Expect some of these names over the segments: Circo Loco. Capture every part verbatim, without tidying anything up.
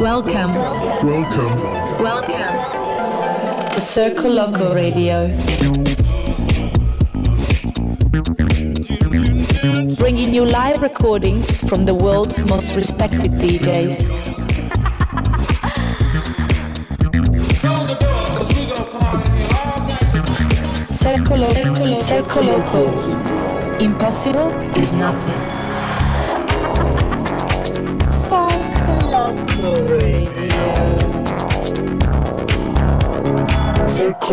Welcome. Welcome. Welcome to Circo Loco Radio. Bringing you live recordings from the world's most respected D Js. Circo Loco, Circo Loco. Impossible is nothing. Circo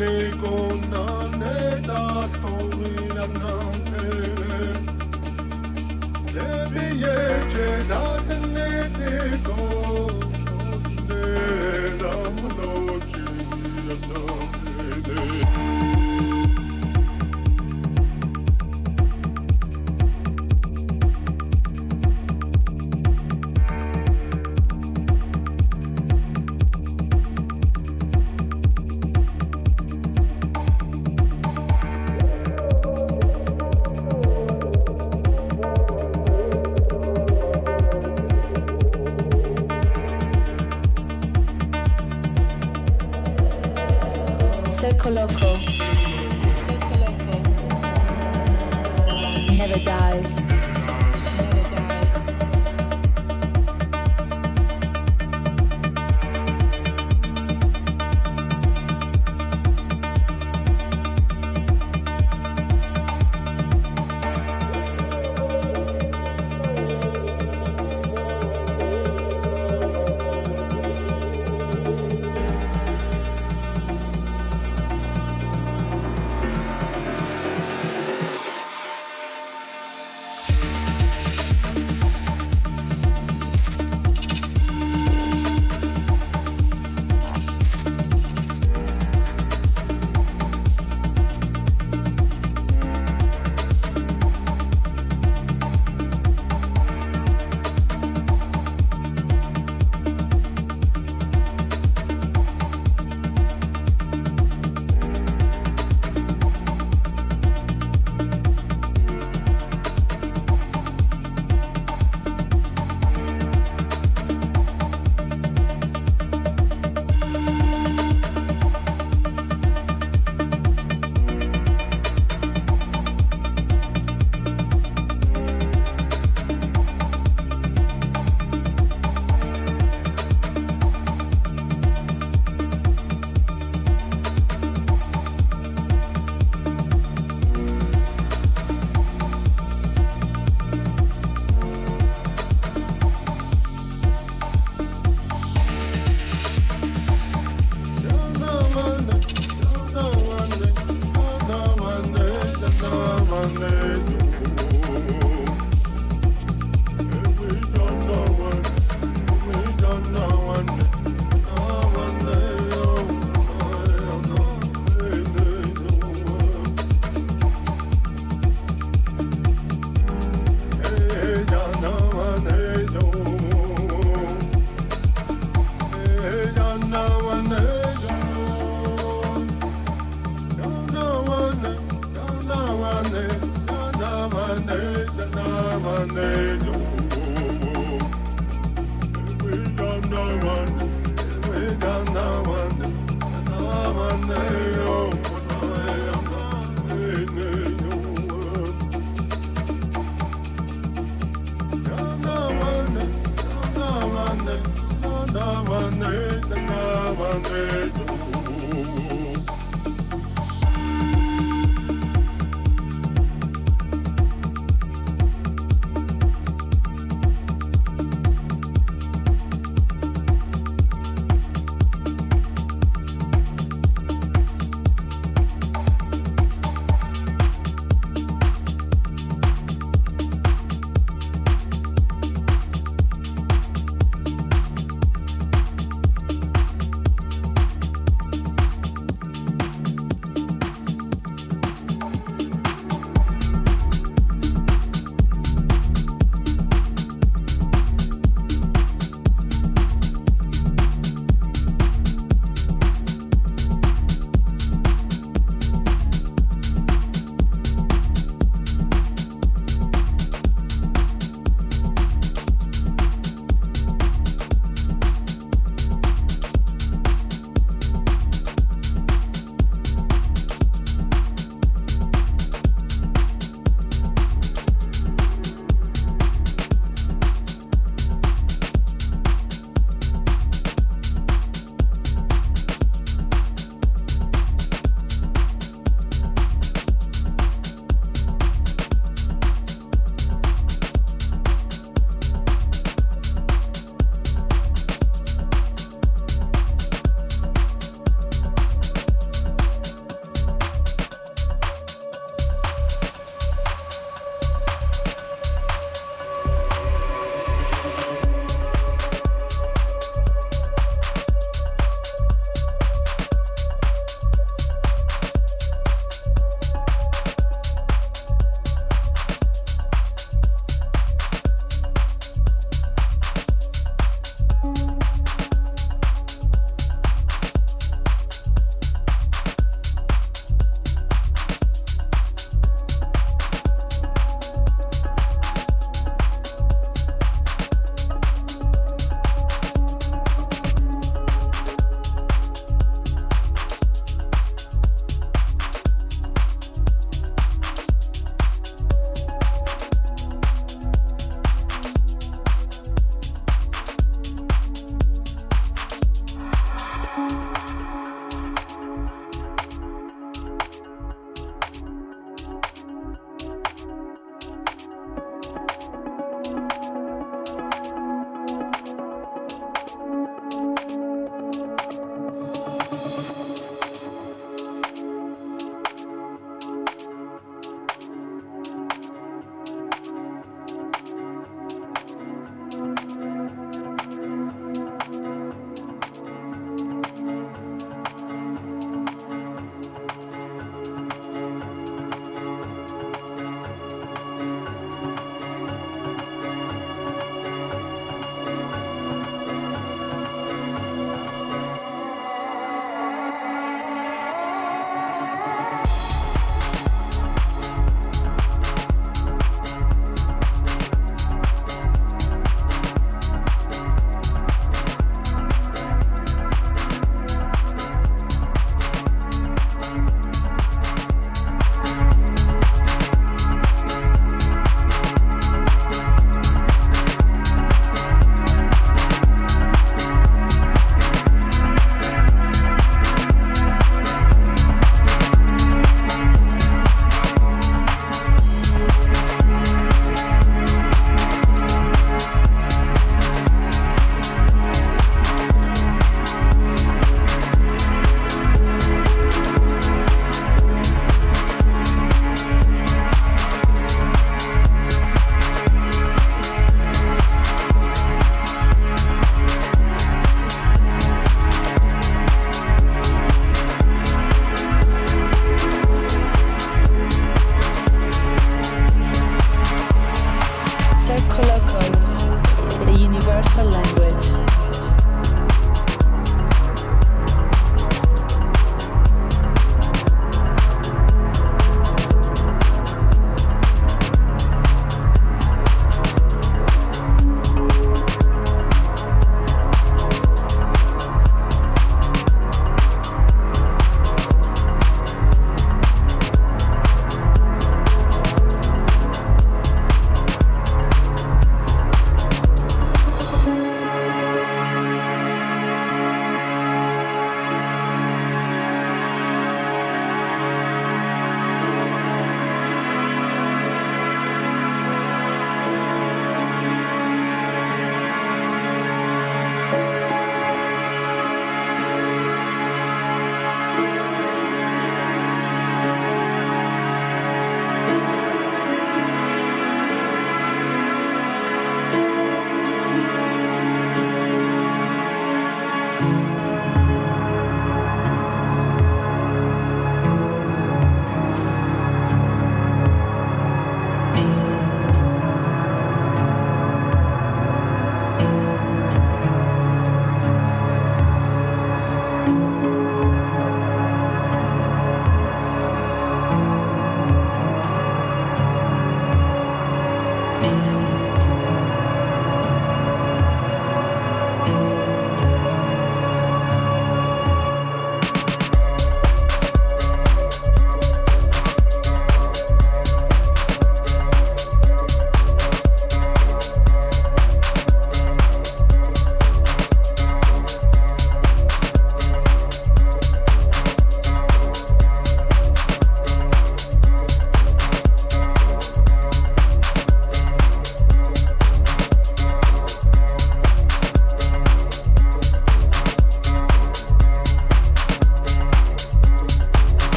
Circo Loco. Circo Loco. Never dies.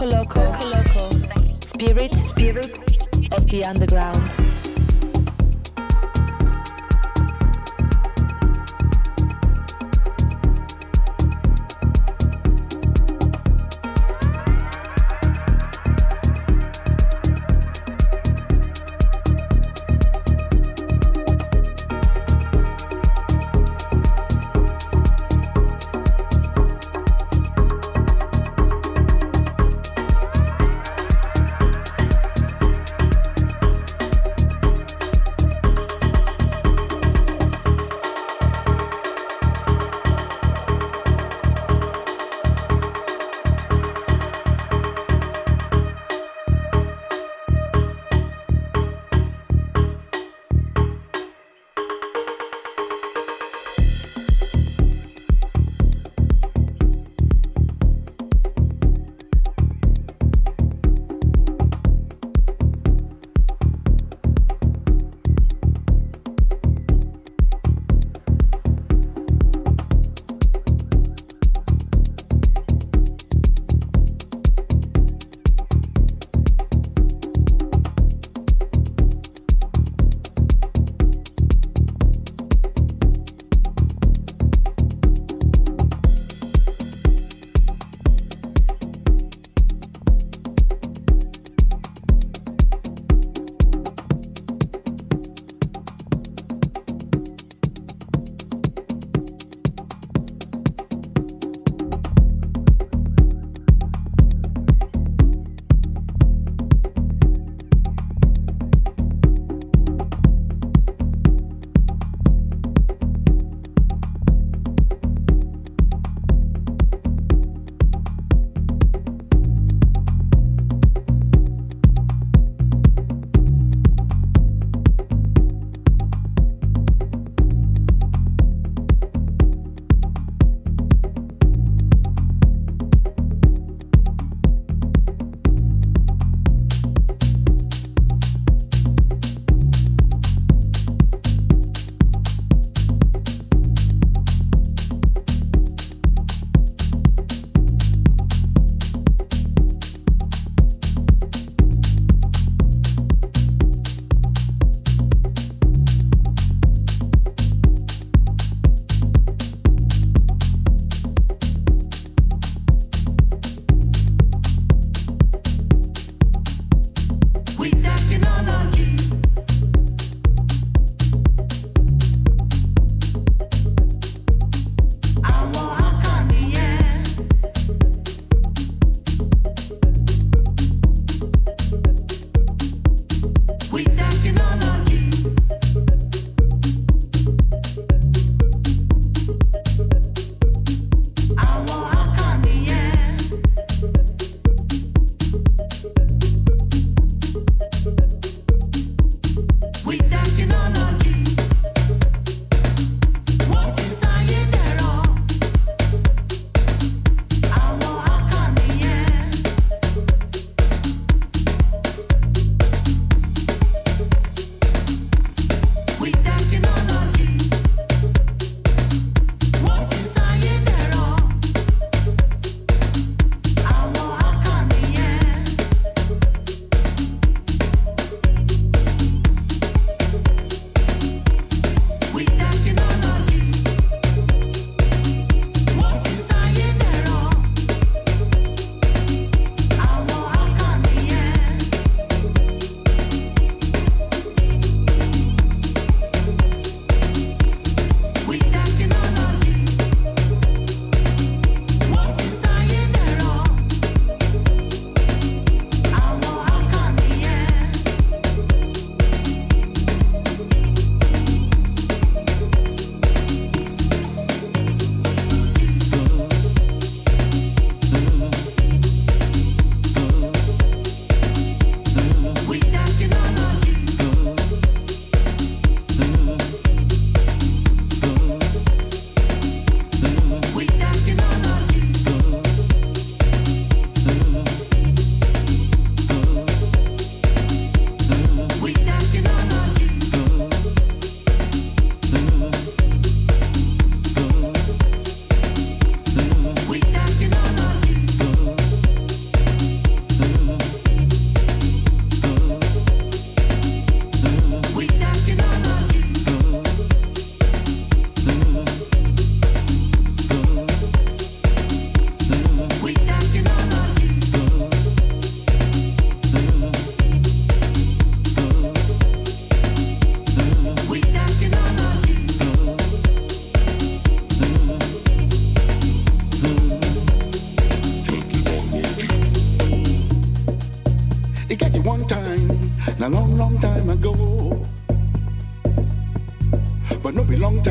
Circo Loco, spirit of the underground.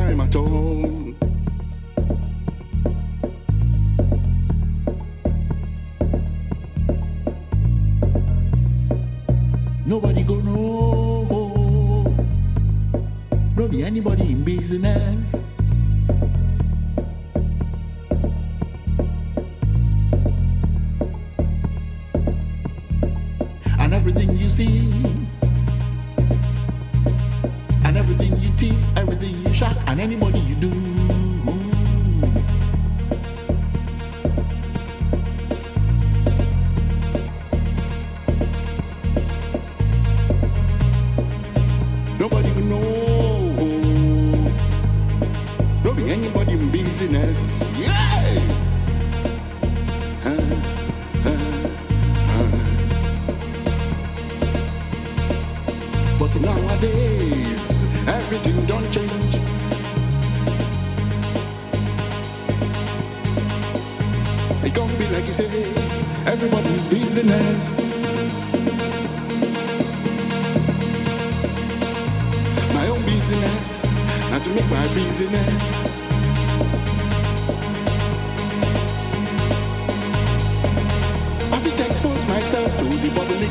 time at all. Nobody go know, no be anybody in business. And everything you see, and everything you teeth, everything you shot, and anybody you do, nobody will know. Don't be anybody in business. Yeah. Nowadays, everything don't change. It can't be like you say, everybody's business. My own business, not to make my business. I need to expose myself to the public.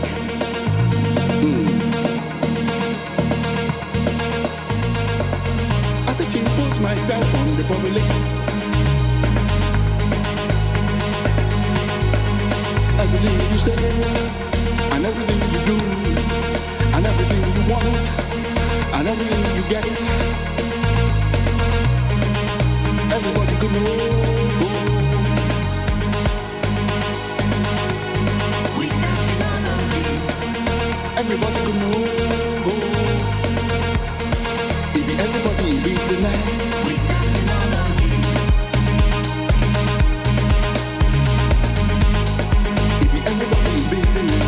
Myself on the public. Everything you say, and everything you do, and everything you want, and everything you get, everybody could know. We know. Everybody could know. Everybody busy now.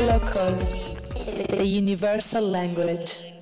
Circo Loco, the universal language.